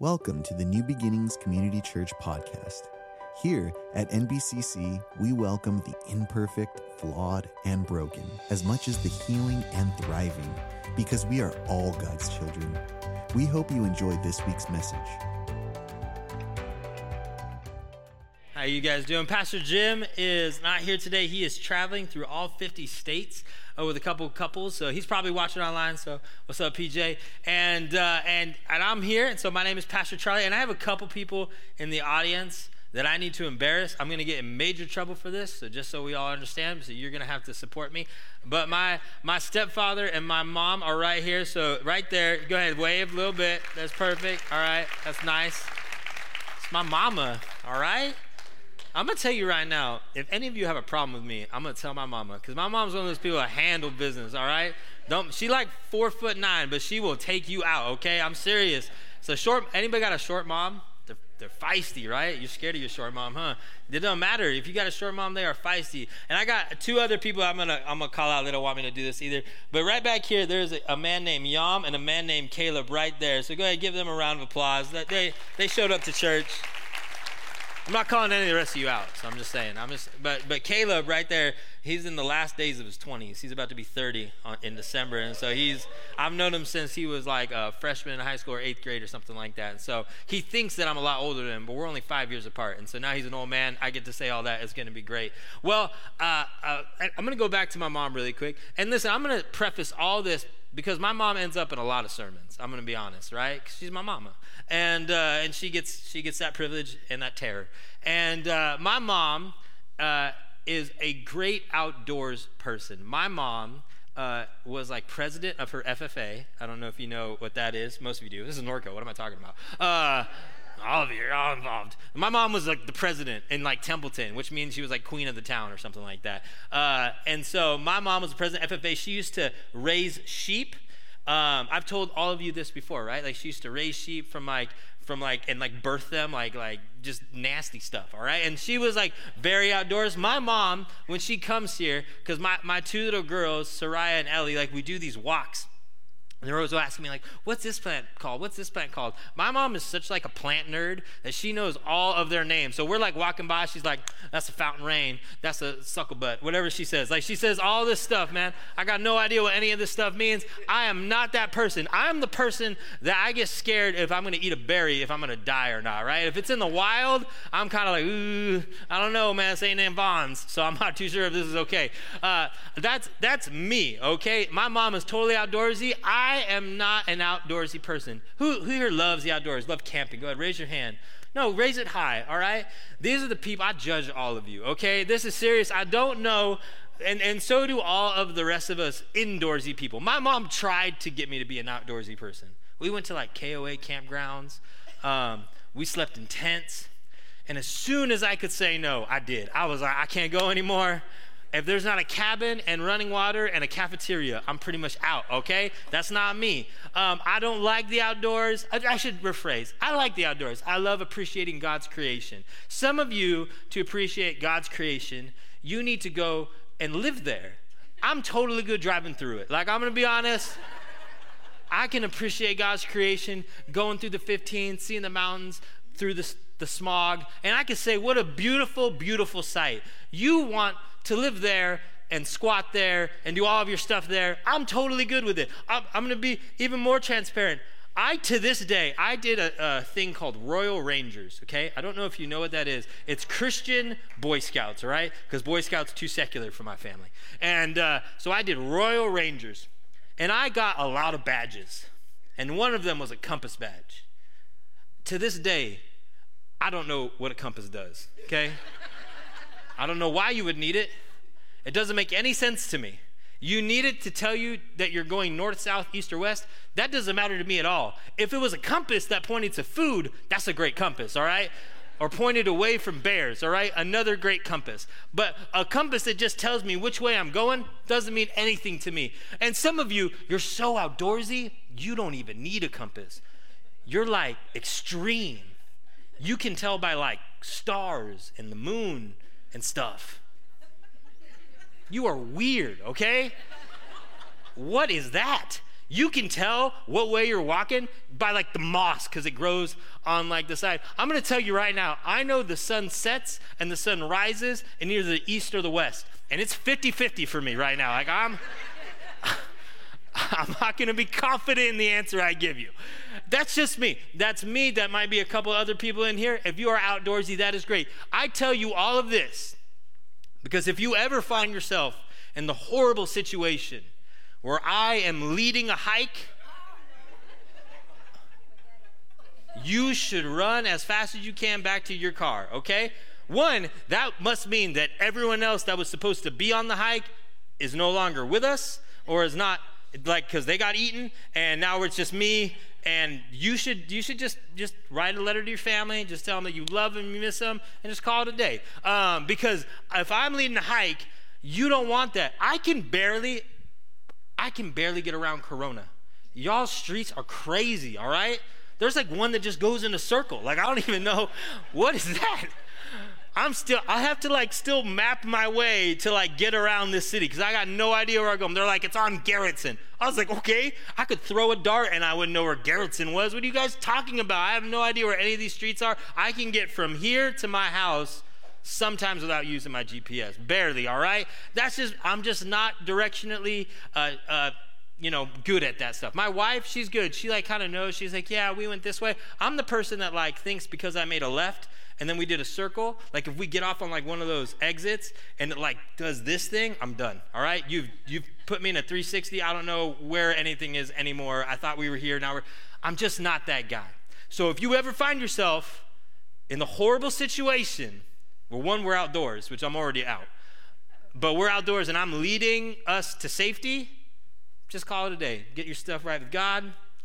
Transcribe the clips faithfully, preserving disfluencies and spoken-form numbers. Welcome to the New Beginnings Community Church podcast. Here at N B C C, we welcome the imperfect, flawed, and broken, as much as the healing and thriving, because we are all God's children. We hope you enjoyed this week's message. How you guys doing? Pastor Jim is not here today. He is traveling through all fifty states uh, with a couple of couples, so he's probably watching online. So what's up, P J? And uh, and and I'm here. And so my name is Pastor Charlie, and I have a couple people in the audience that I need to embarrass. I'm going to get in major trouble for this, so just so we all understand, so you're going to have to support me. But my my stepfather and my mom are right here, so right there. Go ahead, wave a little bit. That's perfect. All right, that's nice. It's my mama. All right. I'm going to tell you right now, if any of you have a problem with me, I'm going to tell my mama, because my mom's one of those people that handle business, all right? Don't, she like four foot nine, but she will take you out, okay? I'm serious. So short, anybody got a short mom? They're, they're feisty, right? You're scared of your short mom, huh? It doesn't matter. If you got a short mom, they are feisty. And I got two other people I'm going to I'm gonna call out. They don't want me to do this either. But right back here, there's a, a man named Yam and a man named Caleb right there. So go ahead, give them a round of applause. They, they showed up to church. I'm not calling any of the rest of you out, so I'm just saying. I'm just, but but Caleb right there, he's in the last days of his twenties. He's about to be thirty on, in December, and so he's. I've known him since he was like a freshman in high school or eighth grade or something like that. And so he thinks that I'm a lot older than him, but we're only five years apart. And so now he's an old man. I get to say all that. It's going to be great. Well, uh, uh, I'm going to go back to my mom really quick. And listen, I'm going to preface all this, because my mom ends up in a lot of sermons. I'm going to be honest, right? Because she's my mama. And uh, and she gets she gets that privilege and that terror. And uh, my mom uh, is a great outdoors person. My mom uh, was like president of her F F A. I don't know if you know what that is. Most of you do. This is Norco. What am I talking about? Uh, all of you are all involved. My mom was like the president in like Templeton, which means she was like queen of the town or something like that. Uh, and so my mom was the president of F F A. She used to raise sheep. Um, I've told all of you this before, right? Like she used to raise sheep from like from like and like birth them like like just nasty stuff, all right? And she was like very outdoors. My mom, when she comes here, because my, my two little girls, Soraya and Ellie, like we do these walks. And they're always asking me, like, what's this plant called? What's this plant called? My mom is such, like, a plant nerd that she knows all of their names. So we're, like, walking by. She's like, that's a fountain rain. That's a suckle butt. Whatever she says. Like, she says all this stuff, man. I got no idea what any of this stuff means. I am not that person. I am the person that I get scared if I'm going to eat a berry, if I'm going to die or not, right? If it's in the wild, I'm kind of like, ooh, I don't know, man. This ain't in bonds, so I'm not too sure if this is okay. Uh, that's, that's me, okay? My mom is totally outdoorsy. I I am not an outdoorsy person. Who, who here loves the outdoors? Love camping? Go ahead, raise your hand. No, raise it high, all right? These are the people, I judge all of you, okay? This is serious. I don't know, and, and so do all of the rest of us indoorsy people. My mom tried to get me to be an outdoorsy person. We went to like K O A campgrounds. Um, we slept in tents. And as soon as I could say no, I did. I was like, I can't go anymore. If there's not a cabin and running water and a cafeteria, I'm pretty much out, okay? That's not me. Um, I don't like the outdoors. I, I should rephrase. I like the outdoors. I love appreciating God's creation. Some of you, to appreciate God's creation, you need to go and live there. I'm totally good driving through it. Like, I'm going to be honest. I can appreciate God's creation, going through the fifteen, seeing the mountains, through the, the smog. And I can say, what a beautiful, beautiful sight. You want to live there and squat there and do all of your stuff there. I'm totally good with it. I'm, I'm going to be even more transparent. I, to this day, I did a, a thing called Royal Rangers, okay? I don't know if you know what that is. It's Christian Boy Scouts, all right? Because Boy Scouts are too secular for my family. And uh, so I did Royal Rangers, and I got a lot of badges, and one of them was a compass badge. To this day, I don't know what a compass does, okay? I don't know why you would need it. It doesn't make any sense to me. You need it to tell you that you're going north, south, east, or west. That doesn't matter to me at all. If it was a compass that pointed to food, that's a great compass, all right? Or pointed away from bears, all right? Another great compass. But a compass that just tells me which way I'm going doesn't mean anything to me. And some of you, you're so outdoorsy, you don't even need a compass. You're like extreme. You can tell by like stars and the moon and stuff. You are weird, okay? What is that? You can tell what way you're walking by like the moss, because it grows on like the side. I'm going to tell you right now, I know the sun sets and the sun rises in either the east or the west. And it's fifty-fifty for me right now. Like I'm, I'm not going to be confident in the answer I give you. That's just me. That's me. That might be a couple other people in here. If you are outdoorsy, that is great. I tell you all of this because if you ever find yourself in the horrible situation where I am leading a hike, you should run as fast as you can back to your car, okay? One, that must mean that everyone else that was supposed to be on the hike is no longer with us, or is not, like, because they got eaten, and now it's just me, and you should you should just, just write a letter to your family, just tell them that you love them, you miss them, and just call it a day. Um, because if I'm leading a hike, you don't want that. I can barely... I can barely get around Corona. Y'all streets are crazy, all right? There's like one that just goes in a circle. Like, I don't even know, what is that? I'm still, I have to like still map my way to like get around this city because I got no idea where I go. They're like, it's on Garrettson. I was like, okay, I could throw a dart and I wouldn't know where Garrettson was. What are you guys talking about? I have no idea where any of these streets are. I can get from here to my house sometimes without using my G P S, barely, all right? That's just, I'm just not directionally, uh, uh, you know, good at that stuff. My wife, she's good. She like kind of knows. She's like, yeah, we went this way. I'm the person that like thinks because I made a left and then we did a circle, like if we get off on like one of those exits and it like does this thing, I'm done, all right? You've, you've put me in a three sixty. I don't know where anything is anymore. I thought we were here, now we're, I'm just not that guy. So if you ever find yourself in the horrible situation, well, one, we're outdoors, which I'm already out. But we're outdoors, and I'm leading us to safety. Just call it a day. Get your stuff right with God,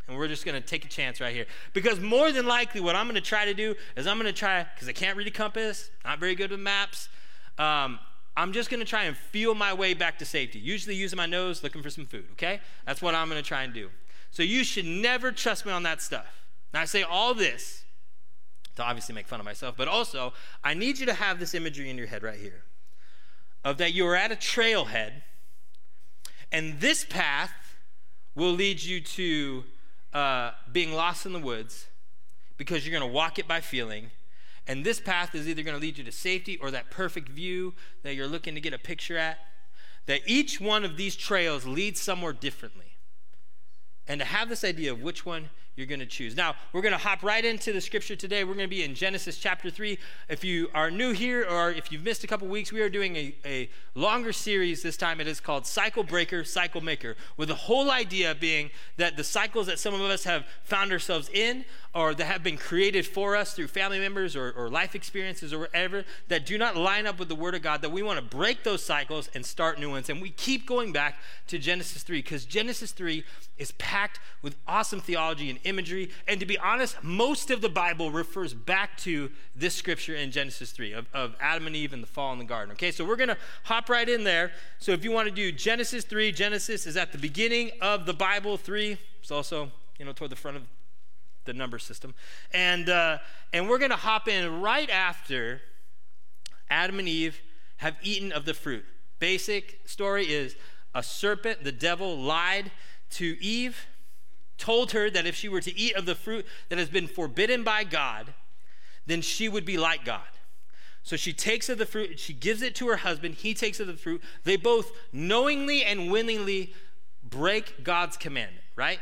and we're just going to take a chance right here. Because more than likely, what I'm going to try to do is I'm going to try, because I can't read a compass, not very good with maps, um, I'm just going to try and feel my way back to safety. Usually using my nose, looking for some food, okay? That's what I'm going to try and do. So you should never trust me on that stuff. Now, I say all this to obviously make fun of myself, but also I need you to have this imagery in your head right here of that you are at a trailhead and this path will lead you to uh, being lost in the woods because you're going to walk it by feeling, and this path is either going to lead you to safety or that perfect view that you're looking to get a picture at. That each one of these trails leads somewhere differently, and to have this idea of which one you're going to choose. Now, we're going to hop right into the scripture today. We're going to be in Genesis chapter three. If you are new here or if you've missed a couple weeks, we are doing a, a longer series this time. It is called Cycle Breaker, Cycle Maker, with the whole idea being that the cycles that some of us have found ourselves in or that have been created for us through family members or, or life experiences or whatever that do not line up with the Word of God, that we want to break those cycles and start new ones. And we keep going back to Genesis three because Genesis three is packed with awesome theology and imagery, and to be honest, most of the Bible refers back to this scripture in Genesis three of, of Adam and Eve and the fall in the garden. Okay, so we're going to hop right in there. So if you want to do Genesis three, Genesis is at the beginning of the Bible. Three, it's also, you know, toward the front of the number system, and uh, and we're going to hop in right after Adam and Eve have eaten of the fruit. Basic story is a serpent, the devil, lied to Eve, told her that if she were to eat of the fruit that has been forbidden by God, then she would be like God. So she takes of the fruit, she gives it to her husband, he takes of the fruit. They both knowingly and willingly break God's commandment, right?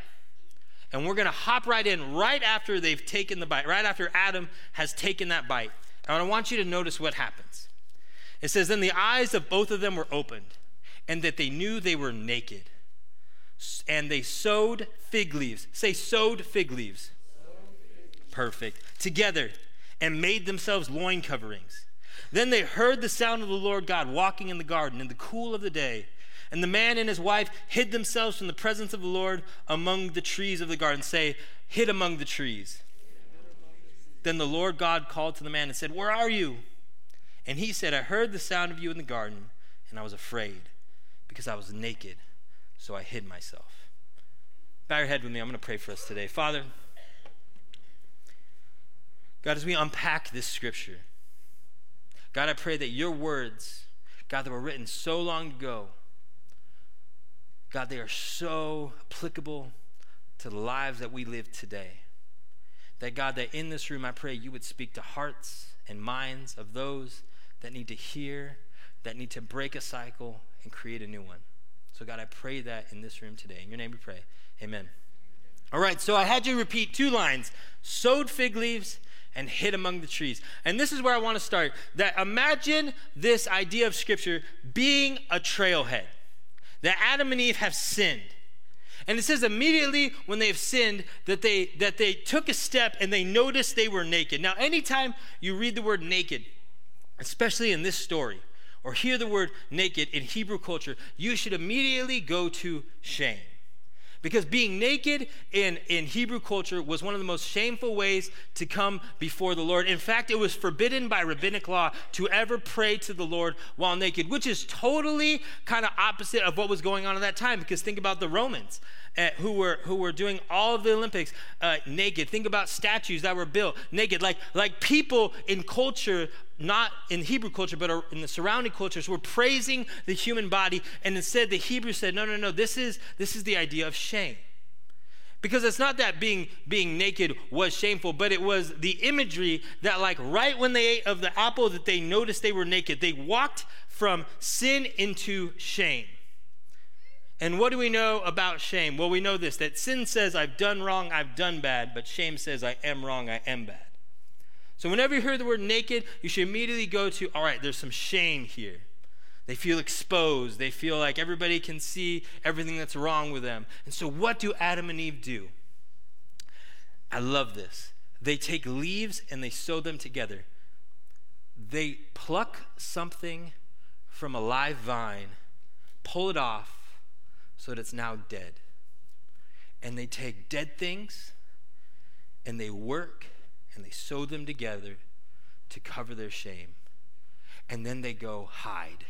And we're going to hop right in right after they've taken the bite, right after Adam has taken that bite. And I want you to notice what happens. It says, then the eyes of both of them were opened, and that they knew they were naked. And they sewed fig leaves. Say, sewed fig leaves. Perfect. Together, and made themselves loin coverings. Then they heard the sound of the Lord God walking in the garden in the cool of the day. And the man and his wife hid themselves from the presence of the Lord among the trees of the garden. Say, hid among the trees. Then the Lord God called to the man and said, where are you? And he said, I heard the sound of you in the garden, and I was afraid because I was naked, so I hid myself. Bow your head with me. I'm going to pray for us today. Father, God, as we unpack this scripture, God, I pray that your words, God, that were written so long ago, God, they are so applicable to the lives that we live today. That God, that in this room, I pray you would speak to hearts and minds of those that need to hear, that need to break a cycle and create a new one. So God, I pray that in this room today. In your name we pray, amen. All right, so I had you repeat two lines, sowed fig leaves and hid among the trees. And this is where I want to start. That imagine this idea of Scripture being a trailhead. That Adam and Eve have sinned. And it says immediately when they have sinned that they that they took a step and they noticed they were naked. Now, anytime you read the word naked, especially in this story, or hear the word naked in Hebrew culture, you should immediately go to shame. Because being naked in, in Hebrew culture was one of the most shameful ways to come before the Lord. In fact, it was forbidden by rabbinic law to ever pray to the Lord while naked, which is totally kind of opposite of what was going on at that time. Because think about the Romans uh, who were who were doing all of the Olympics uh, naked. Think about statues that were built naked. Like, like people in culture, not in Hebrew culture, but in the surrounding cultures, were praising the human body. And instead the Hebrews said, no, no, no, this is this is the idea of shame. Because it's not that being being naked was shameful, but it was the imagery that like right when they ate of the apple that they noticed they were naked. They walked from sin into shame. And what do we know about shame? Well, we know this, that sin says I've done wrong, I've done bad, but shame says I am wrong, I am bad. So whenever you hear the word naked, you should immediately go to, all right, there's some shame here. They feel exposed. They feel like everybody can see everything that's wrong with them. And so what do Adam and Eve do? I love this. They take leaves and they sew them together. They pluck something from a live vine, pull it off so that it's now dead. And they take dead things and they work and they sew them together to cover their shame. And then they go hide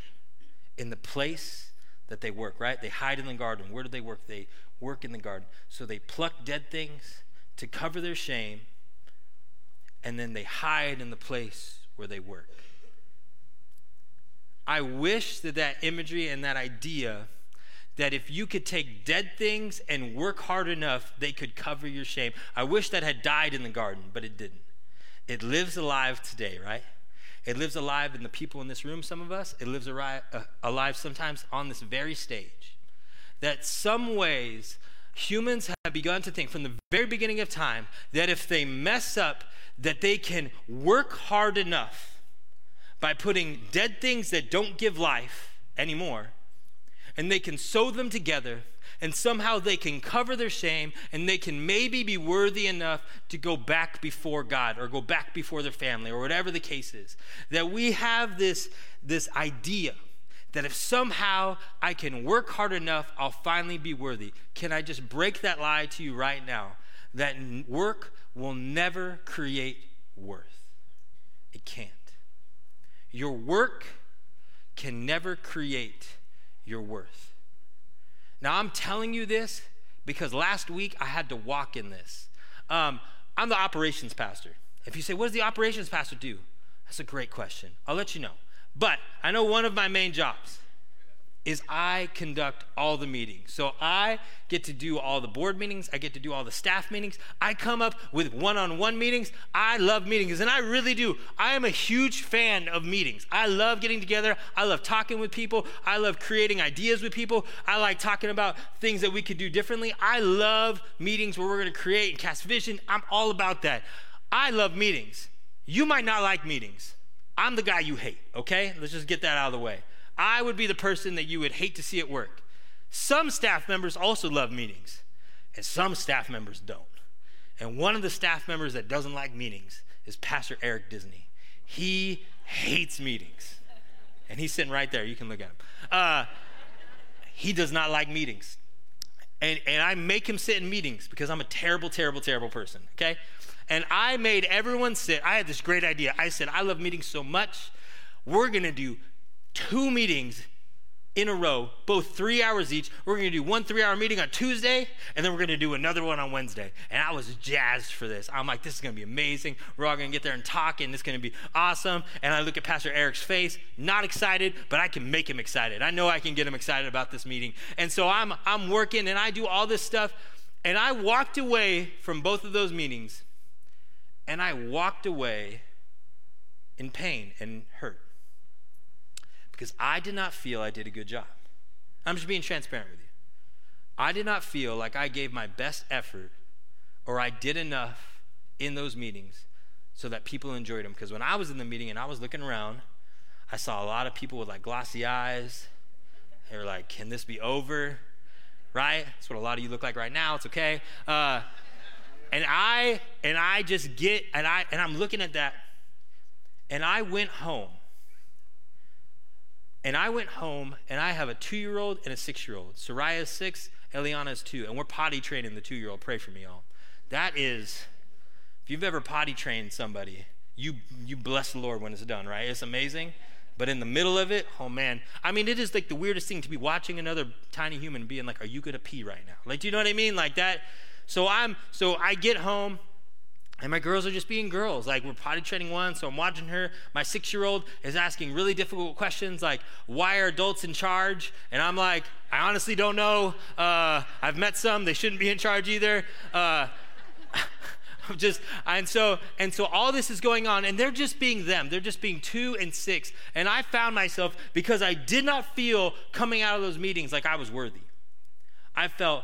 in the place that they work, right? They hide in the garden. Where do they work? They work in the garden. So they pluck dead things to cover their shame, and then they hide in the place where they work. I wish that that imagery and that idea that if you could take dead things and work hard enough, they could cover your shame. I wish that had died in the garden, but it didn't. It lives alive today, right? It lives alive in the people in this room, some of us. It lives alive, uh, alive sometimes on this very stage. That some ways humans have begun to think from the very beginning of time that if they mess up, that they can work hard enough by putting dead things that don't give life anymore, and they can sew them together, and somehow they can cover their shame, and they can maybe be worthy enough to go back before God or go back before their family or whatever the case is. That we have this, this idea that if somehow I can work hard enough, I'll finally be worthy. Can I just break that lie to you right now? That work will never create worth. It can't. Your work can never create your worth. Now I'm telling you this because last week I had to walk in this. Um, I'm the operations pastor. If you say, what does the operations pastor do? That's a great question. I'll let you know. But I know one of my main jobs is I conduct all the meetings. So I get to do all the board meetings. I get to do all the staff meetings. I come up with one-on-one meetings. I love meetings, and I really do. I am a huge fan of meetings. I love getting together. I love talking with people. I love creating ideas with people. I like talking about things that we could do differently. I love meetings where we're gonna create and cast vision. I'm all about that. I love meetings. You might not like meetings. I'm the guy you hate, okay? Let's just get that out of the way. I would be the person that you would hate to see at work. Some staff members also love meetings, and some staff members don't. And one of the staff members that doesn't like meetings is Pastor Eric Disney. He hates meetings. And he's sitting right there. You can look at him. Uh, he does not like meetings. And, and I make him sit in meetings because I'm a terrible, terrible, terrible person, okay? And I made everyone sit. I had this great idea. I said, I love meetings so much, we're going to do two meetings in a row, both three hours each. We're going to do one three-hour meeting on Tuesday, and then we're going to do another one on Wednesday. And I was jazzed for this. I'm like, this is going to be amazing. We're all going to get there and talk, and it's going to be awesome. And I look at Pastor Eric's face, not excited, but I can make him excited. I know I can get him excited about this meeting. And so I'm I'm working, and I do all this stuff. And I walked away from both of those meetings, and I walked away in pain and hurt because I did not feel I did a good job. I'm just being transparent with you. I did not feel like I gave my best effort or I did enough in those meetings so that people enjoyed them, because when I was in the meeting and I was looking around, I saw a lot of people with like glossy eyes. They were like, can this be over? Right? That's what a lot of you look like right now. It's okay. Uh, and I and I just get, and, I, and I'm looking at that, and I went home. And I went home, and I have a two-year-old and a six-year-old. Soraya is six, Eliana is two, and we're potty training the two-year-old. Pray for me, y'all. That is, if you've ever potty trained somebody, you you bless the Lord when it's done, right? It's amazing. But in the middle of it, oh man, I mean, it is like the weirdest thing to be watching another tiny human being like, are you gonna pee right now? Like, do you know what I mean? Like that. So I'm, so I get home, and my girls are just being girls. Like, we're potty training one, so I'm watching her. My six-year-old is asking really difficult questions like, why are adults in charge? And I'm like, I honestly don't know. Uh, I've met some. They shouldn't be in charge either. Uh, I'm just, and so, and so all this is going on, and they're just being them. They're just being two and six. And I found myself, because I did not feel coming out of those meetings like I was worthy. I felt,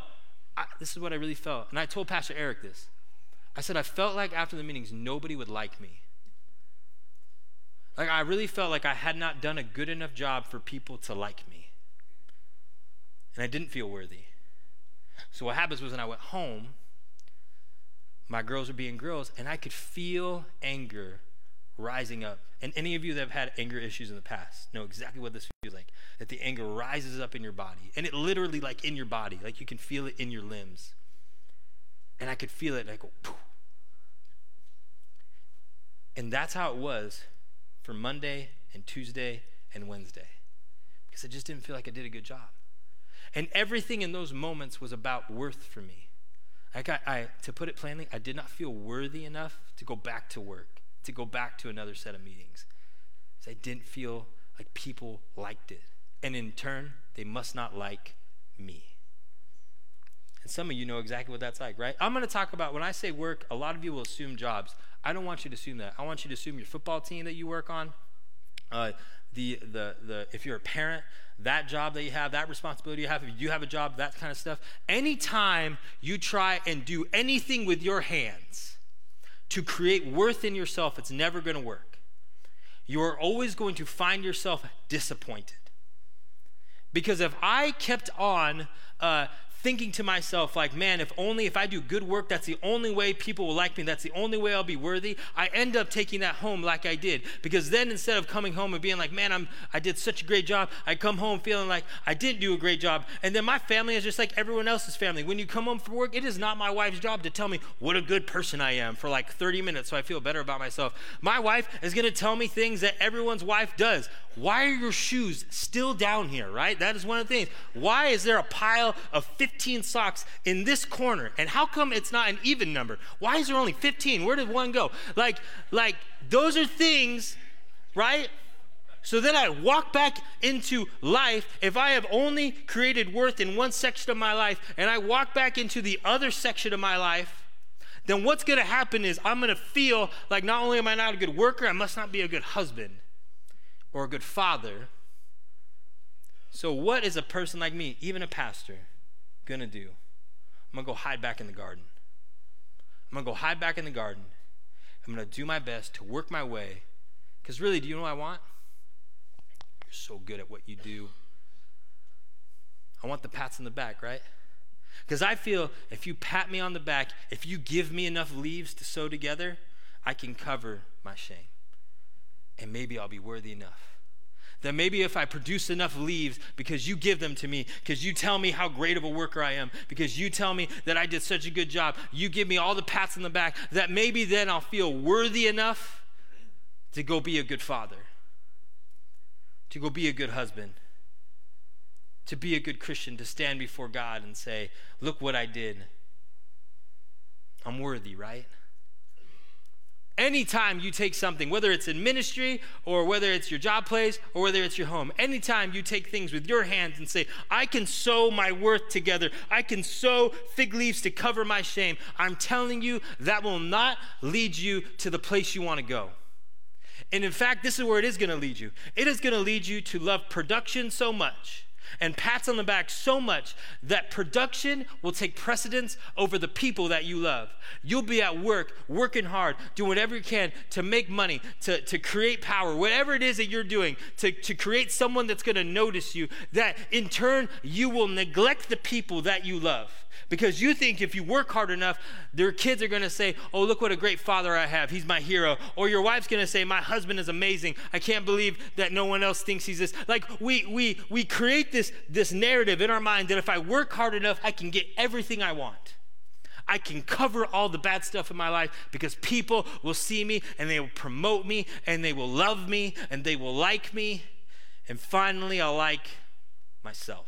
I, this is what I really felt. And I told Pastor Eric this. I said, I felt like after the meetings, nobody would like me. Like, I really felt like I had not done a good enough job for people to like me. And I didn't feel worthy. So what happens was, when I went home, my girls were being girls, and I could feel anger rising up. And any of you that have had anger issues in the past know exactly what this feels like, that the anger rises up in your body. And it literally, like, in your body, like you can feel it in your limbs. And I could feel it, and I go, poof. And that's how it was for Monday and Tuesday and Wednesday, because I just didn't feel like I did a good job. And everything in those moments was about worth for me. Like I, I, to put it plainly, I did not feel worthy enough to go back to work, to go back to another set of meetings. So I didn't feel like people liked it. And in turn, they must not like me. And some of you know exactly what that's like, right? I'm going to talk about, when I say work, a lot of you will assume jobs. I don't want you to assume that. I want you to assume your football team that you work on, uh, the the the if you're a parent, that job that you have, that responsibility you have, if you have a job, that kind of stuff. Anytime you try and do anything with your hands to create worth in yourself, it's never going to work. You are always going to find yourself disappointed. Because if I kept on uh, thinking to myself like, man, if only if I do good work, that's the only way people will like me, that's the only way I'll be worthy, I end up taking that home like I did. Because then instead of coming home and being like, man, I'm, I did such a great job, I come home feeling like I didn't do a great job. And then my family is just like everyone else's family. When you come home from work, it is not my wife's job to tell me what a good person I am for like thirty minutes so I feel better about myself. My wife is going to tell me things that everyone's wife does. Why are your shoes still down here, right? That is one of the things. Why is there a pile of fifteen socks in this corner? And how come it's not an even number? Why is there only fifteen? Where did one go? Like, like those are things, right? So then I walk back into life. If I have only created worth in one section of my life, and I walk back into the other section of my life, then what's going to happen is I'm going to feel like not only am I not a good worker, I must not be a good husband or a good father. So what is a person like me, even a pastor, gonna do? I'm gonna go hide back in the garden. I'm gonna go hide back in the garden. I'm gonna do my best to work my way, because really, do you know what I want? You're so good at what you do. I want the pats on the back, right? Because I feel if you pat me on the back, if you give me enough leaves to sew together, I can cover my shame. And maybe I'll be worthy enough. That maybe if I produce enough leaves, because you give them to me, because you tell me how great of a worker I am, because you tell me that I did such a good job, you give me all the pats on the back, that maybe then I'll feel worthy enough to go be a good father, to go be a good husband, to be a good Christian, to stand before God and say, look what I did. I'm worthy, right? Anytime you take something, whether it's in ministry or whether it's your job place or whether it's your home, anytime you take things with your hands and say, I can sew my worth together. I can sew fig leaves to cover my shame. I'm telling you, that will not lead you to the place you want to go. And in fact, this is where it is going to lead you. It is going to lead you to love production so much and pats on the back so much that production will take precedence over the people that you love. You'll be at work, working hard, doing whatever you can to make money, to, to create power, whatever it is that you're doing, to, to create someone that's going to notice you, that in turn you will neglect the people that you love. Because you think if you work hard enough, their kids are going to say, oh, look what a great father I have. He's my hero. Or your wife's going to say, my husband is amazing. I can't believe that no one else thinks he's this. Like we we we create this, this narrative in our mind that if I work hard enough, I can get everything I want. I can cover all the bad stuff in my life because people will see me and they will promote me and they will love me and they will like me. And finally, I'll like myself.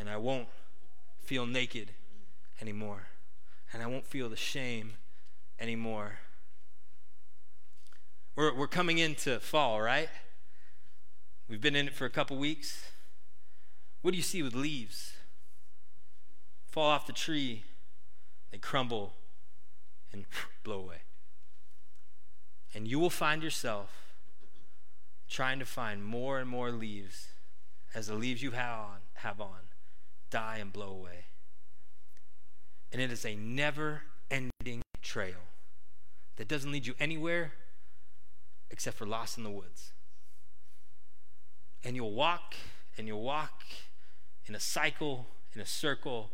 And I won't feel naked anymore, and I won't feel the shame anymore. We're we're coming into fall, right? We've been in it for a couple weeks. What do you see with leaves? Fall off the tree, they crumble and blow away. And you will find yourself trying to find more and more leaves as the leaves you have on have on. die and blow away. And it is a never-ending trail that doesn't lead you anywhere except for lost in the woods. And you'll walk and you'll walk in a cycle, in a circle,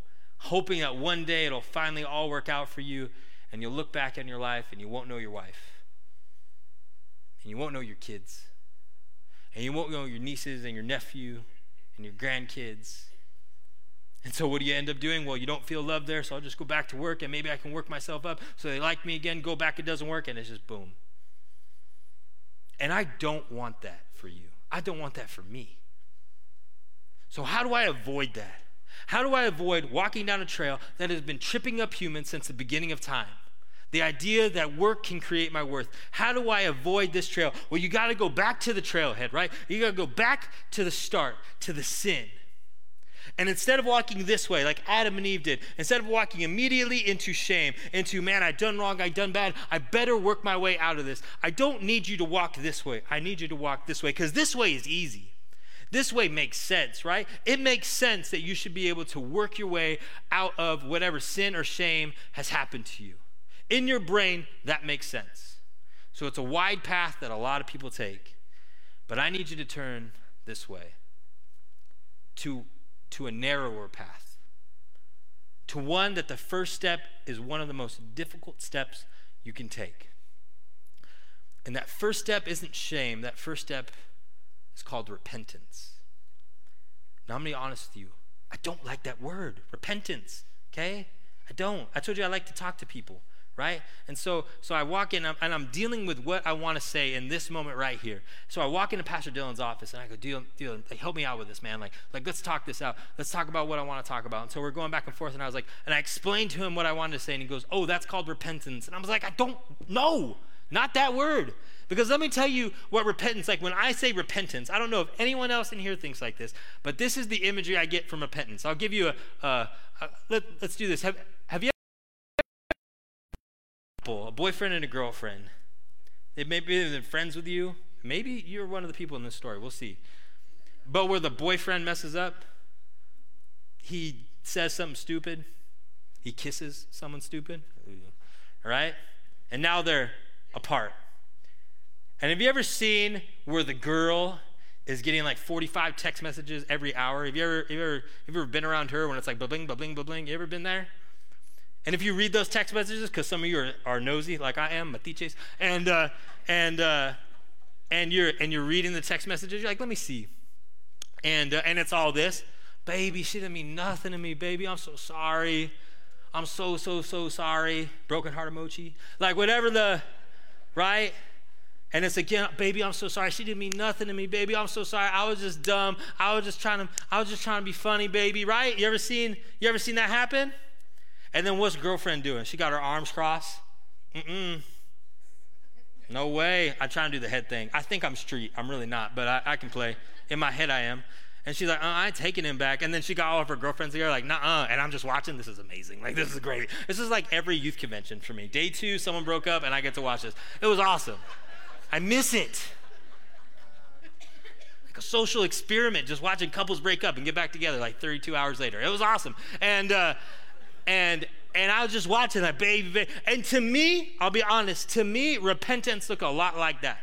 hoping that one day it'll finally all work out for you, and you'll look back on your life and you won't know your wife, and you won't know your kids, and you won't know your nieces and your nephew and your grandkids. And so what do you end up doing? Well, you don't feel loved there, so I'll just go back to work, and maybe I can work myself up so they like me again, go back, it doesn't work, and it's just boom. And I don't want that for you. I don't want that for me. So how do I avoid that? How do I avoid walking down a trail that has been tripping up humans since the beginning of time? The idea that work can create my worth. How do I avoid this trail? Well, you got to go back to the trailhead, right? You got to go back to the start, to the sin. And instead of walking this way, like Adam and Eve did, instead of walking immediately into shame, into, man, I done wrong, I done bad, I better work my way out of this. I don't need you to walk this way. I need you to walk this way, because this way is easy. This way makes sense, right? It makes sense that you should be able to work your way out of whatever sin or shame has happened to you. In your brain, that makes sense. So it's a wide path that a lot of people take. But I need you to turn this way to to a narrower path, to one that the first step is one of the most difficult steps you can take. And that first step isn't shame. That first step is called repentance. Now, I'm going to be honest with you. I don't like that word, repentance, okay? I don't. I told you I like to talk to people, right? And so so I walk in, and I'm, and I'm dealing with what I want to say in this moment right here. So I walk into Pastor Dylan's office, and I go, Dylan, Dylan like, help me out with this, man. Like, like, let's talk this out. Let's talk about what I want to talk about. And so we're going back and forth, and I was like, and I explained to him what I wanted to say, and he goes, oh, that's called repentance. And I was like, I don't know. Not that word. Because let me tell you what repentance, like when I say repentance, I don't know if anyone else in here thinks like this, but this is the imagery I get from repentance. I'll give you a, a, a let, let's do this. Have, have you a boyfriend and a girlfriend. They may be they're friends with you. Maybe you're one of the people in this story. We'll see. But where the boyfriend messes up, he says something stupid. He kisses someone stupid. All right? And now they're apart. And have you ever seen where the girl is getting like forty-five text messages every hour? Have you ever, have you ever, have you ever been around her when it's like ba-bling, ba-bling, ba-bling? You ever been there? And if you read those text messages, because some of you are, are nosy, like I am, metiches, and uh, and uh, and you're and you're reading the text messages, you're like, let me see, and uh, and it's all this, baby, she didn't mean nothing to me, baby, I'm so sorry, I'm so so so sorry, broken heart emoji, like whatever the, right, And it's again, baby, I'm so sorry. She didn't mean nothing to me, baby. I'm so sorry. I was just dumb. I was just trying to, I was just trying to be funny, baby, right? You ever seen, you ever seen that happen? And then what's girlfriend doing? She got her arms crossed. Mm-mm. No way. I try to do the head thing. I think I'm street. I'm really not, but I, I can play. In my head, I am. And she's like, uh, I ain't taking him back. And then she got all of her girlfriends together, like, nah-uh. And I'm just watching. This is amazing. Like, this is great. This is like every youth convention for me. Day two, someone broke up, and I get to watch this. It was awesome. I miss it. Like a social experiment, just watching couples break up and get back together like thirty-two hours later. It was awesome. And uh, and and I was just watching that, baby, baby. And to me, I'll be honest, to me, repentance looked a lot like that.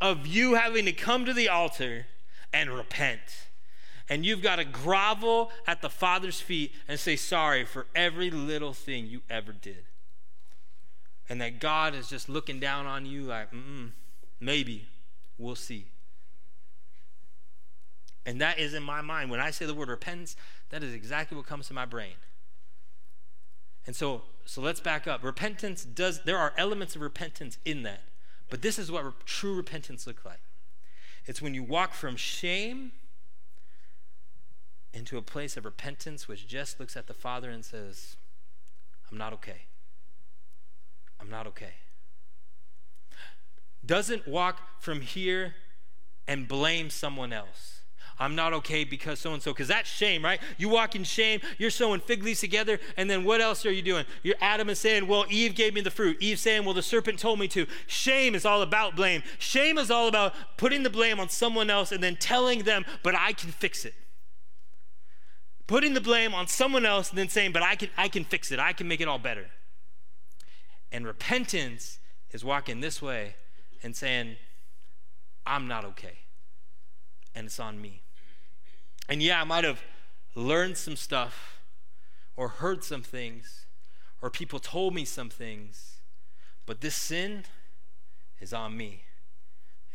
Of you having to come to the altar and repent. And you've got to grovel at the Father's feet and say sorry for every little thing you ever did. And that God is just looking down on you like, mm-mm, maybe, we'll see. And that is in my mind. When I say the word repentance, that is exactly what comes to my brain. And so, so let's back up. Repentance does, there are elements of repentance in that. But this is what re- true repentance looks like. It's when you walk from shame into a place of repentance which just looks at the Father and says, I'm not okay. I'm not okay. Doesn't walk from here and blame someone else. I'm not okay because so-and-so, because that's shame, right? You walk in shame, you're sowing fig leaves together, and then what else are you doing? You're Adam is saying, well, Eve gave me the fruit. Eve saying, well, the serpent told me to. Shame is all about blame. Shame is all about putting the blame on someone else and then telling them, but I can fix it. Putting the blame on someone else and then saying, but I can, I can fix it. I can make it all better. And repentance is walking this way and saying, I'm not okay. And it's on me. And yeah, I might have learned some stuff or heard some things or people told me some things, but this sin is on me.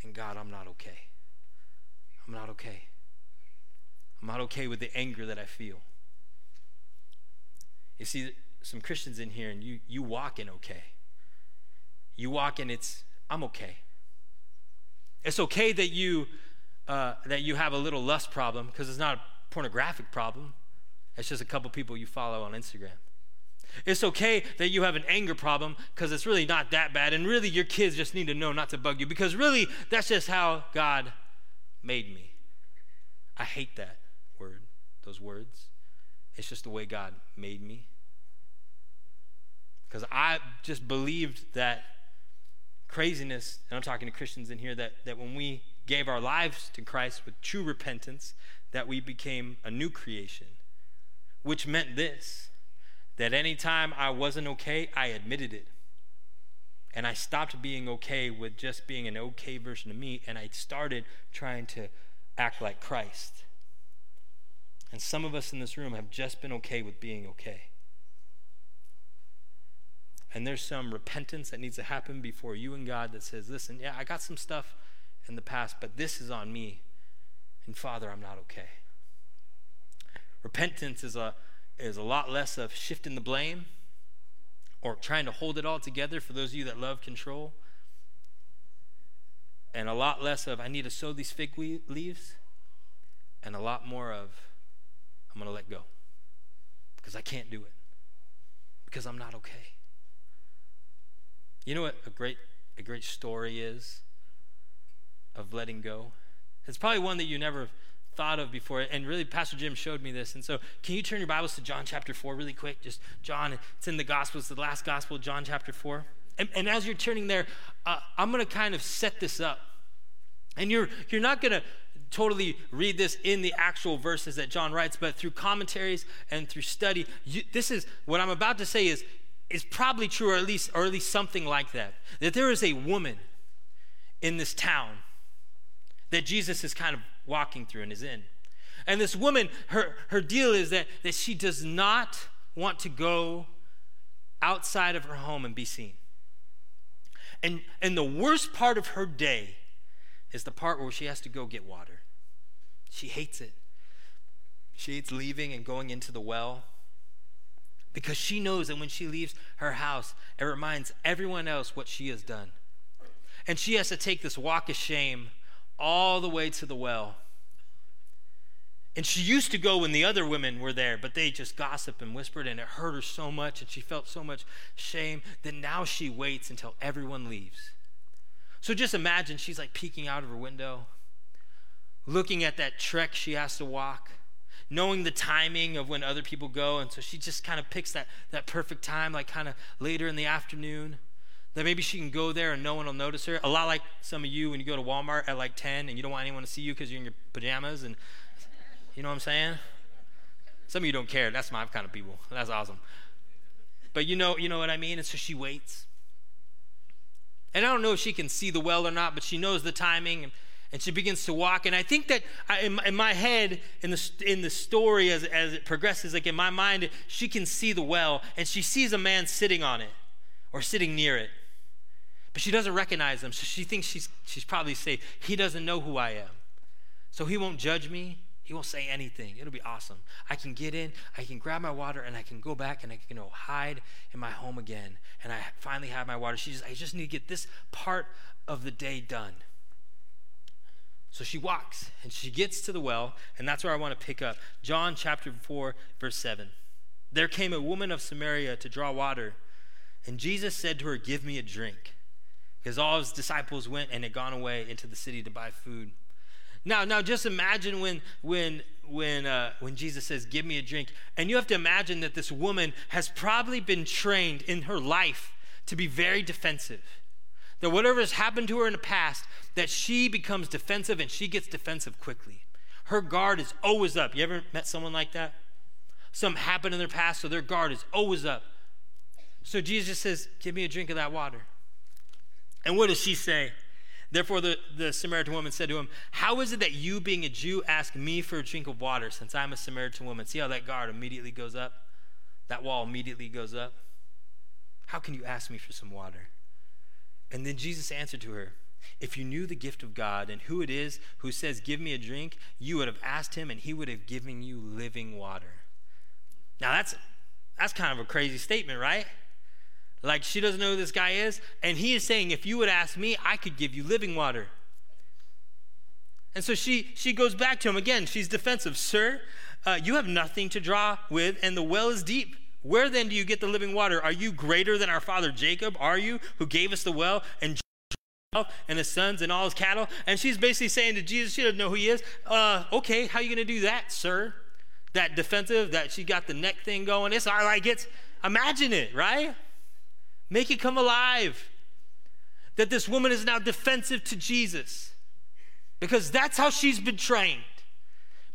And God, I'm not okay. I'm not okay. I'm not okay with the anger that I feel. You see, some Christians in here, and you you walk in okay. You walk in it's, I'm okay. It's okay that you uh, that you have a little lust problem because it's not a pornographic problem. It's just a couple people you follow on Instagram. It's okay that you have an anger problem because it's really not that bad, and really your kids just need to know not to bug you because really that's just how God made me. I hate that word, those words. It's just the way God made me. Because I just believed that craziness, and I'm talking to Christians in here, that, that when we gave our lives to Christ with true repentance, that we became a new creation, which meant this, that any time I wasn't okay, I admitted it. And I stopped being okay with just being an okay version of me, and I started trying to act like Christ. And some of us in this room have just been okay with being okay. And there's some repentance that needs to happen before you and God that says, listen, yeah, I got some stuff in the past, but this is on me. And Father, I'm not okay. Repentance is a is a lot less of shifting the blame or trying to hold it all together for those of you that love control. And a lot less of, I need to sow these fig leaves. And a lot more of, I'm going to let go. Because I can't do it. Because I'm not okay. You know what a great a great story is of letting go? It's probably one that you never thought of before, and really Pastor Jim showed me this. And so can you turn your Bibles to John chapter four really quick? Just John, it's in the gospel, it's the last gospel, John chapter four. And, and as you're turning there, uh, I'm going to kind of set this up. And you're you're not going to totally read this in the actual verses that John writes, but through commentaries and through study, you, this is what I'm about to say is It's probably true, or at least, or at least something like that. That there is a woman in this town that Jesus is kind of walking through and is in. And this woman, her, her deal is that, that she does not want to go outside of her home and be seen. And and the worst part of her day is the part where she has to go get water. She hates it. She hates leaving and going into the well. Because she knows that when she leaves her house, it reminds everyone else what she has done. And she has to take this walk of shame all the way to the well. And she used to go when the other women were there, but they just gossiped and whispered, and it hurt her so much, and she felt so much shame that now she waits until everyone leaves. So just imagine she's like peeking out of her window, looking at that trek she has to walk, knowing the timing of when other people go, and so she just kind of picks that, that perfect time, like kind of later in the afternoon, that maybe she can go there and no one will notice her. A lot like some of you when you go to Walmart at like ten and you don't want anyone to see you because you're in your pajamas, and you know what I'm saying? Some of you don't care. That's my kind of people. That's awesome. But you know, you know what I mean? And so she waits. And I don't know if she can see the well or not, but she knows the timing, and, and she begins to walk. And I think that I, in, in my head, in the in the story as as it progresses, like in my mind, she can see the well, and she sees a man sitting on it or sitting near it. But she doesn't recognize him, so she thinks she's she's probably safe. He doesn't know who I am, so he won't judge me. He won't say anything. It'll be awesome. I can get in, I can grab my water, and I can go back and I can you know, hide in my home again. And I finally have my water. She just, I just need to get this part of the day done. So she walks and she gets to the well, and that's where I want to pick up. John chapter four, verse seven. There came a woman of Samaria to draw water, and Jesus said to her, "Give me a drink," because all his disciples went and had gone away into the city to buy food. Now, now, just imagine when, when, when, uh, when Jesus says, "Give me a drink," and you have to imagine that this woman has probably been trained in her life to be very defensive. That whatever has happened to her in the past, that she becomes defensive, and she gets defensive quickly. Her guard is always up. You ever met someone like that? Something happened in their past, so their guard is always up. So Jesus says, "Give me a drink of that water." And what does she say? Therefore the, the Samaritan woman said to him, "How is it that you, being a Jew, ask me for a drink of water, since I'm a Samaritan woman?" See how that guard immediately goes up? That wall immediately goes up. "How can you ask me for some water?" And then Jesus answered to her, "If you knew the gift of God and who it is who says, 'Give me a drink,' you would have asked him, and he would have given you living water." Now that's that's kind of a crazy statement, right? Like, she doesn't know who this guy is, and he is saying, if you would ask me, I could give you living water. And so she she goes back to him again. She's defensive. "Sir, uh, you have nothing to draw with, and the well is deep. Where then do you get the living water? Are you greater than our father Jacob, are you, who gave us the well and and his sons and all his cattle?" And she's basically saying to Jesus, she doesn't know who he is, uh, okay, how are you going to do that, sir? That defensive, that she got the neck thing going. It's not like it's, imagine it, right? Make it come alive. That this woman is now defensive to Jesus, because that's how she's been trained.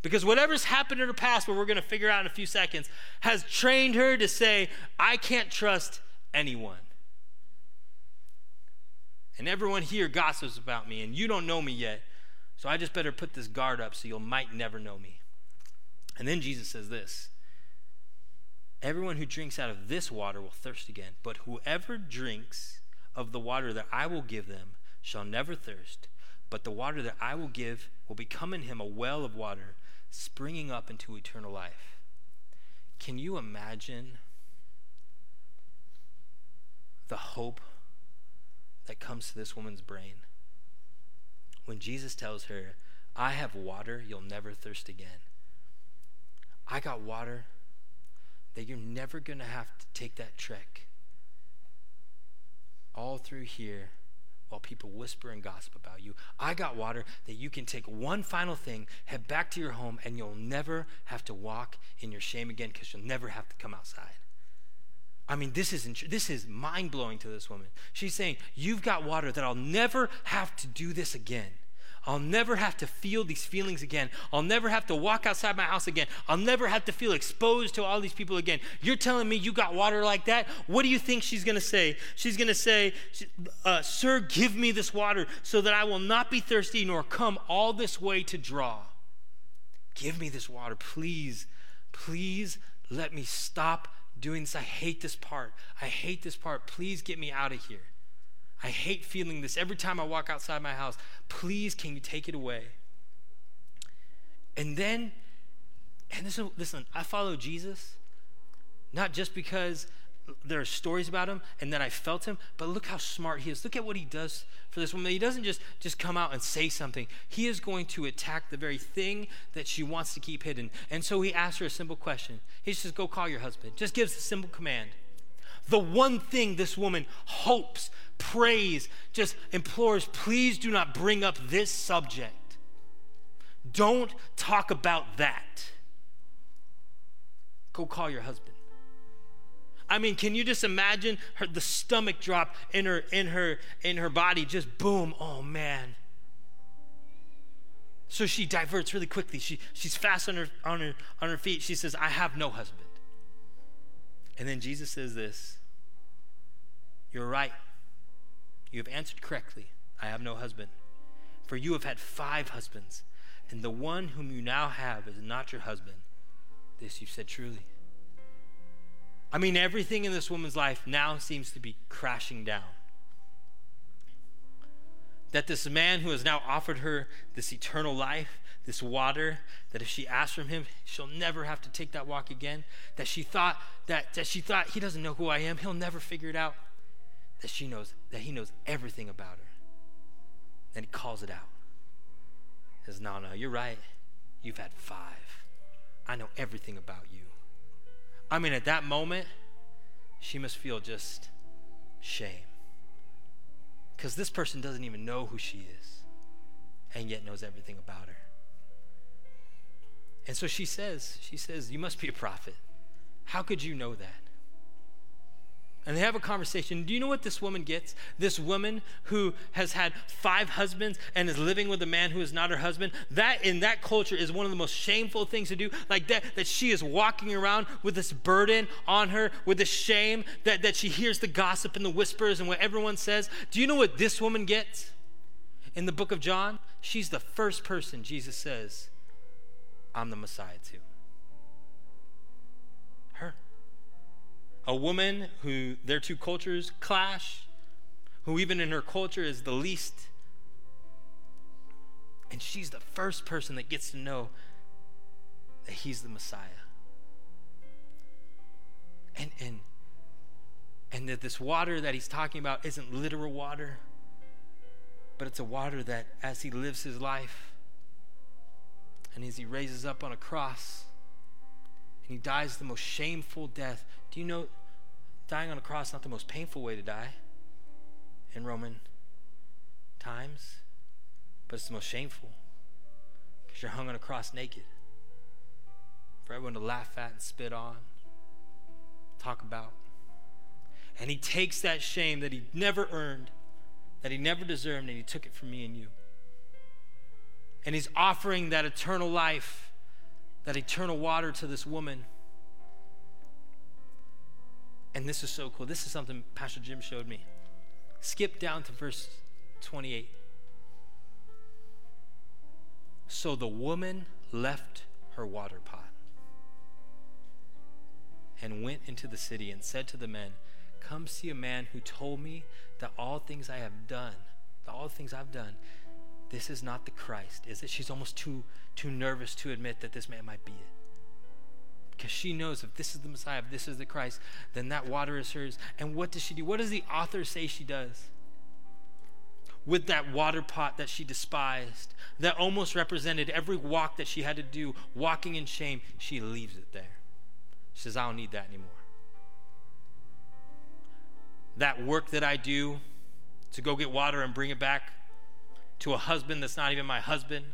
Because whatever's happened in her past, what we're going to figure out in a few seconds, has trained her to say, I can't trust anyone. And everyone here gossips about me, and you don't know me yet, so I just better put this guard up so you might never know me. And then Jesus says this, "Everyone who drinks out of this water will thirst again, but whoever drinks of the water that I will give them shall never thirst, but the water that I will give will become in him a well of water springing up into eternal life." Can you imagine the hope that comes to this woman's brain when Jesus tells her, I have water you'll never thirst again. I got water that you're never going to have to take that trek all through here while people whisper and gossip about you. I got water that you can take one final thing, head back to your home, and you'll never have to walk in your shame again, because you'll never have to come outside. I mean, this is intru- this is mind-blowing to this woman. She's saying, you've got water that I'll never have to do this again. I'll never have to feel these feelings again. I'll never have to walk outside my house again. I'll never have to feel exposed to all these people again. You're telling me you got water like that? What do you think she's going to say? She's going to say, uh, sir, give me this water so that I will not be thirsty nor come all this way to draw. Give me this water. Please, please let me stop doing this. I hate this part. I hate this part. Please get me out of here. I hate feeling this every time I walk outside my house. Please, can you take it away? And then, and this, listen, I follow Jesus not just because there are stories about him, and then I felt him, but look how smart he is. Look at what he does for this woman. He doesn't just, just come out and say something. He is going to attack the very thing that she wants to keep hidden. And so he asks her a simple question. He says, go call your husband. Just gives a simple command. The one thing this woman hopes, prays, just implores, please do not bring up this subject. Don't talk about that. Go call your husband. I mean, can you just imagine her, the stomach drop in her, in her, in her body, just boom, oh man. So she diverts really quickly. She, she's fast on her, on her, on her feet. She says, I have no husband. And then Jesus says this, you're right. You have answered correctly. I have no husband. For you have had five husbands, and the one whom you now have is not your husband. This you've said truly. I mean, everything in this woman's life now seems to be crashing down. That this man who has now offered her this eternal life, this water, that if she asks from him, she'll never have to take that walk again. That she thought that, that she thought he doesn't know who I am. He'll never figure it out. That she knows that he knows everything about her. And he calls it out. He says, no, no, you're right. You've had five. I know everything about you. I mean, at that moment, she must feel just shame. Because this person doesn't even know who she is and yet knows everything about her. And so she says, she says, you must be a prophet. How could you know that? And they have a conversation. Do you know what this woman gets? This woman who has had five husbands and is living with a man who is not her husband, that in that culture is one of the most shameful things to do. Like that, that she is walking around with this burden on her, with the shame that, that she hears the gossip and the whispers and what everyone says. Do you know what this woman gets? In the book of John, she's the first person Jesus says, I'm the Messiah too. Her. A woman who their two cultures clash, who even in her culture is the least. And she's the first person that gets to know that he's the Messiah. And, and, and that this water that he's talking about isn't literal water, but it's a water that as he lives his life and as he raises up on a cross, and he dies the most shameful death. Do you know dying on a cross is not the most painful way to die in Roman times? But it's the most shameful because you're hung on a cross naked for everyone to laugh at and spit on, talk about. And he takes that shame that he never earned, that he never deserved, and he took it from me and you. And he's offering that eternal life, that eternal water to this woman. And this is so cool. This is something Pastor Jim showed me. Skip down to verse twenty-eight. So the woman left her water pot and went into the city and said to the men, come see a man who told me that all things I have done, all things I've done, this is not the Christ, is it? She's almost too too nervous to admit that this man might be it. Because she knows if this is the Messiah, if this is the Christ, then that water is hers. And what does she do? What does the author say she does? With that water pot that she despised, that almost represented every walk that she had to do, walking in shame, she leaves it there. She says, I don't need that anymore. That work that I do to go get water and bring it back, to a husband that's not even my husband.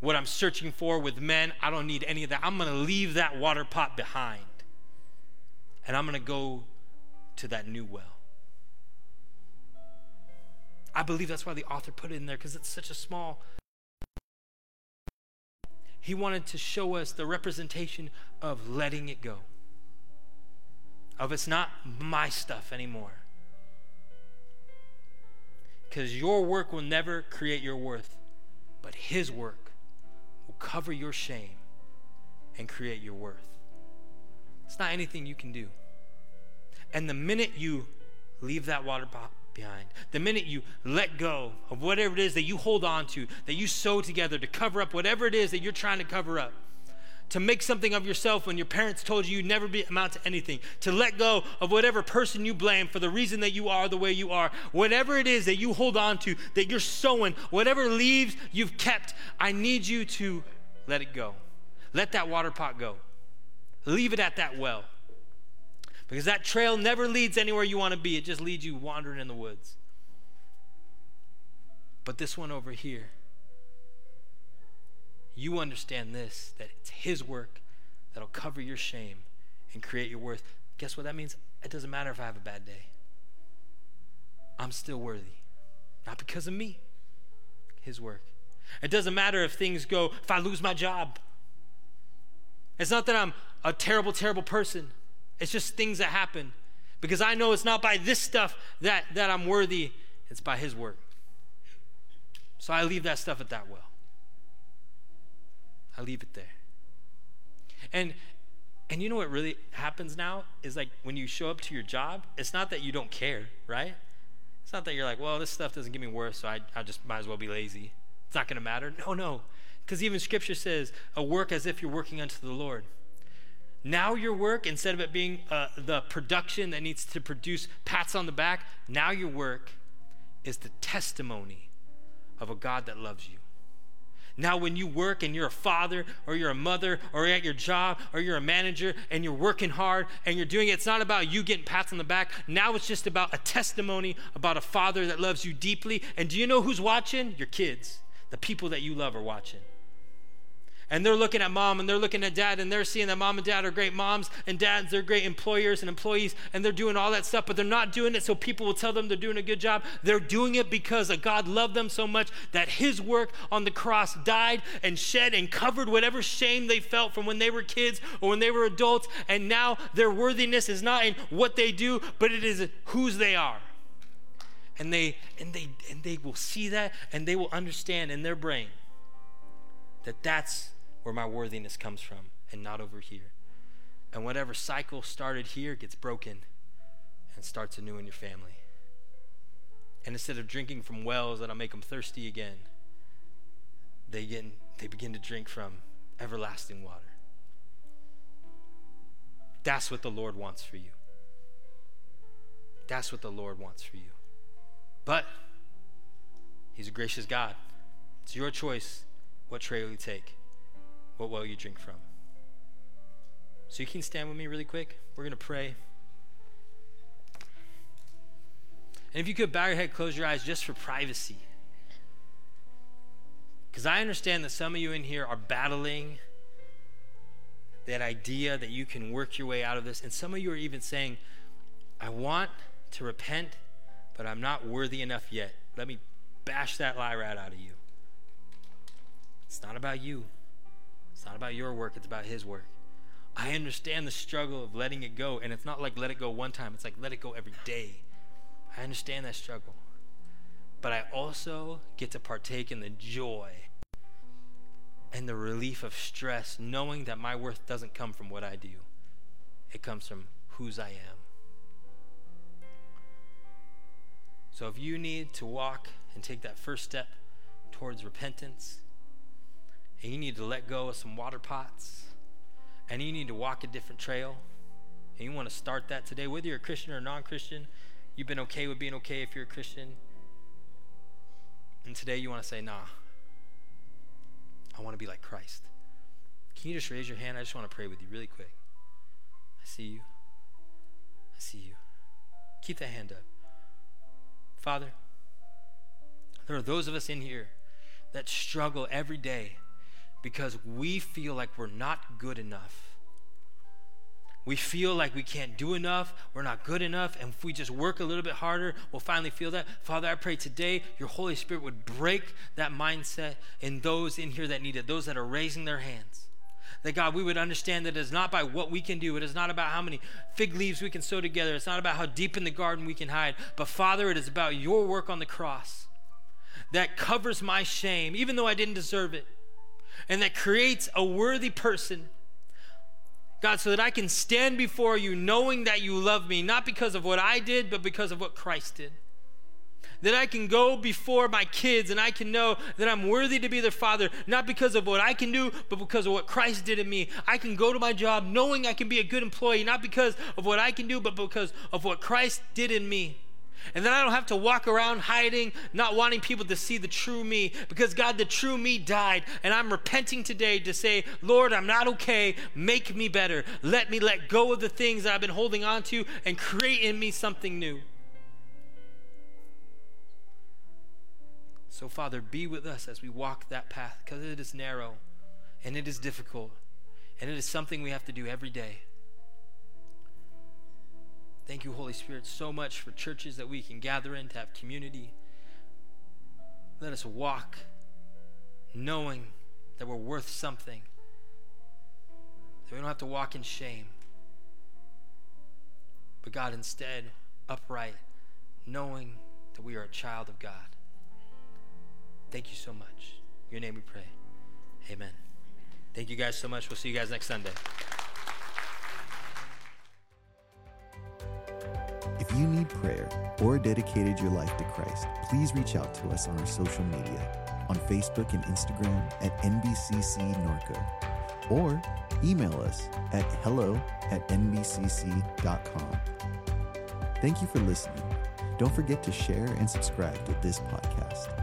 What I'm searching for with men, I don't need any of that. I'm going to leave that water pot behind. And I'm going to go to that new well. I believe that's why the author put it in there, because it's such a small. He wanted to show us the representation of letting it go. Of it's not my stuff anymore. Because your work will never create your worth, but his work will cover your shame and create your worth. It's not anything you can do. And the minute you leave that water behind, the minute you let go of whatever it is that you hold on to, that you sew together to cover up whatever it is that you're trying to cover up, to make something of yourself when your parents told you you'd never be amount to anything, to let go of whatever person you blame for the reason that you are the way you are, whatever it is that you hold on to, that you're sowing, whatever leaves you've kept, I need you to let it go. Let that water pot go. Leave it at that well. Because that trail never leads anywhere you want to be. It just leads you wandering in the woods. But this one over here, you understand this, that it's his work that'll cover your shame and create your worth. Guess what that means? It doesn't matter if I have a bad day. I'm still worthy. Not because of me. His work. It doesn't matter if things go, if I lose my job. It's not that I'm a terrible, terrible person. It's just things that happen. Because I know it's not by this stuff that, that I'm worthy. It's by his work. So I leave that stuff at that well. I leave it there. And and you know what really happens now is, like, when you show up to your job, it's not that you don't care, right? It's not that you're like, well, this stuff doesn't get me worse, so I, I just might as well be lazy. It's not going to matter. No, no. Because even Scripture says, a work as if you're working unto the Lord. Now your work, instead of it being uh, the production that needs to produce pats on the back, now your work is the testimony of a God that loves you. Now when you work and you're a father or you're a mother or you're at your job or you're a manager and you're working hard and you're doing it, it's not about you getting pats on the back. Now it's just about a testimony about a father that loves you deeply. And do you know who's watching? Your kids. The people that you love are watching. And they're looking at mom and they're looking at dad and they're seeing that mom and dad are great moms and dads, they're great employers and employees, and they're doing all that stuff, but they're not doing it so people will tell them they're doing a good job. They're doing it because God loved them so much that his work on the cross died and shed and covered whatever shame they felt from when they were kids or when they were adults, and now their worthiness is not in what they do, but it is whose they are. And they and they and they will see that and they will understand in their brain that that's where my worthiness comes from and not over here. And whatever cycle started here gets broken and starts anew in your family. And instead of drinking from wells that'll make them thirsty again, they get, they begin to drink from everlasting water. That's what the Lord wants for you. That's what the Lord wants for you. But he's a gracious God. It's your choice what trail you take, what well you drink from. So you can stand with me really quick. We're going to pray. And if you could bow your head, close your eyes just for privacy. Because I understand that some of you in here are battling that idea that you can work your way out of this. And some of you are even saying, I want to repent, but I'm not worthy enough yet. Let me bash that lie right out of you. It's not about you. It's not about your work. It's about his work. I understand the struggle of letting it go. And it's not like let it go one time. It's like let it go every day. I understand that struggle. But I also get to partake in the joy and the relief of stress, knowing that my worth doesn't come from what I do. It comes from whose I am. So if you need to walk and take that first step towards repentance, and you need to let go of some water pots, and you need to walk a different trail, and you want to start that today, whether you're a Christian or non-Christian, you've been okay with being okay if you're a Christian, and today you want to say, nah, I want to be like Christ. Can you just raise your hand? I just want to pray with you really quick. I see you. I see you. Keep that hand up. Father, there are those of us in here that struggle every day because we feel like we're not good enough. We feel like we can't do enough, we're not good enough, and if we just work a little bit harder, we'll finally feel that. Father, I pray today your Holy Spirit would break that mindset in those in here that need it, those that are raising their hands. That God, we would understand that it is not by what we can do. It is not about how many fig leaves we can sew together. It's not about how deep in the garden we can hide. But Father, it is about your work on the cross that covers my shame, even though I didn't deserve it, and that creates a worthy person, God, so that I can stand before you knowing that you love me, not because of what I did, but because of what Christ did. that I can go before my kids and I can know that I'm worthy to be their father, not because of what I can do, but because of what Christ did in me. I can go to my job knowing I can be a good employee, not because of what I can do, but because of what Christ did in me. And then I don't have to walk around hiding, not wanting people to see the true me, because God, the true me died, and I'm repenting today to say, Lord, I'm not okay, make me better. Let me let go of the things that I've been holding on to and create in me something new. So, Father, be with us as we walk that path, because it is narrow, and it is difficult, and it is something we have to do every day. Thank you, Holy Spirit, so much for churches that we can gather in to have community. Let us walk knowing that we're worth something, that we don't have to walk in shame, but God, instead, upright, knowing that we are a child of God. Thank you so much. In your name we pray. Amen. Thank you guys so much. We'll see you guys next Sunday. If you need prayer or dedicated your life to Christ, please reach out to us on our social media, on Facebook and Instagram at N B C C Norco, or email us at hello at N B C C dot com. Thank you for listening. Don't forget to share and subscribe to this podcast.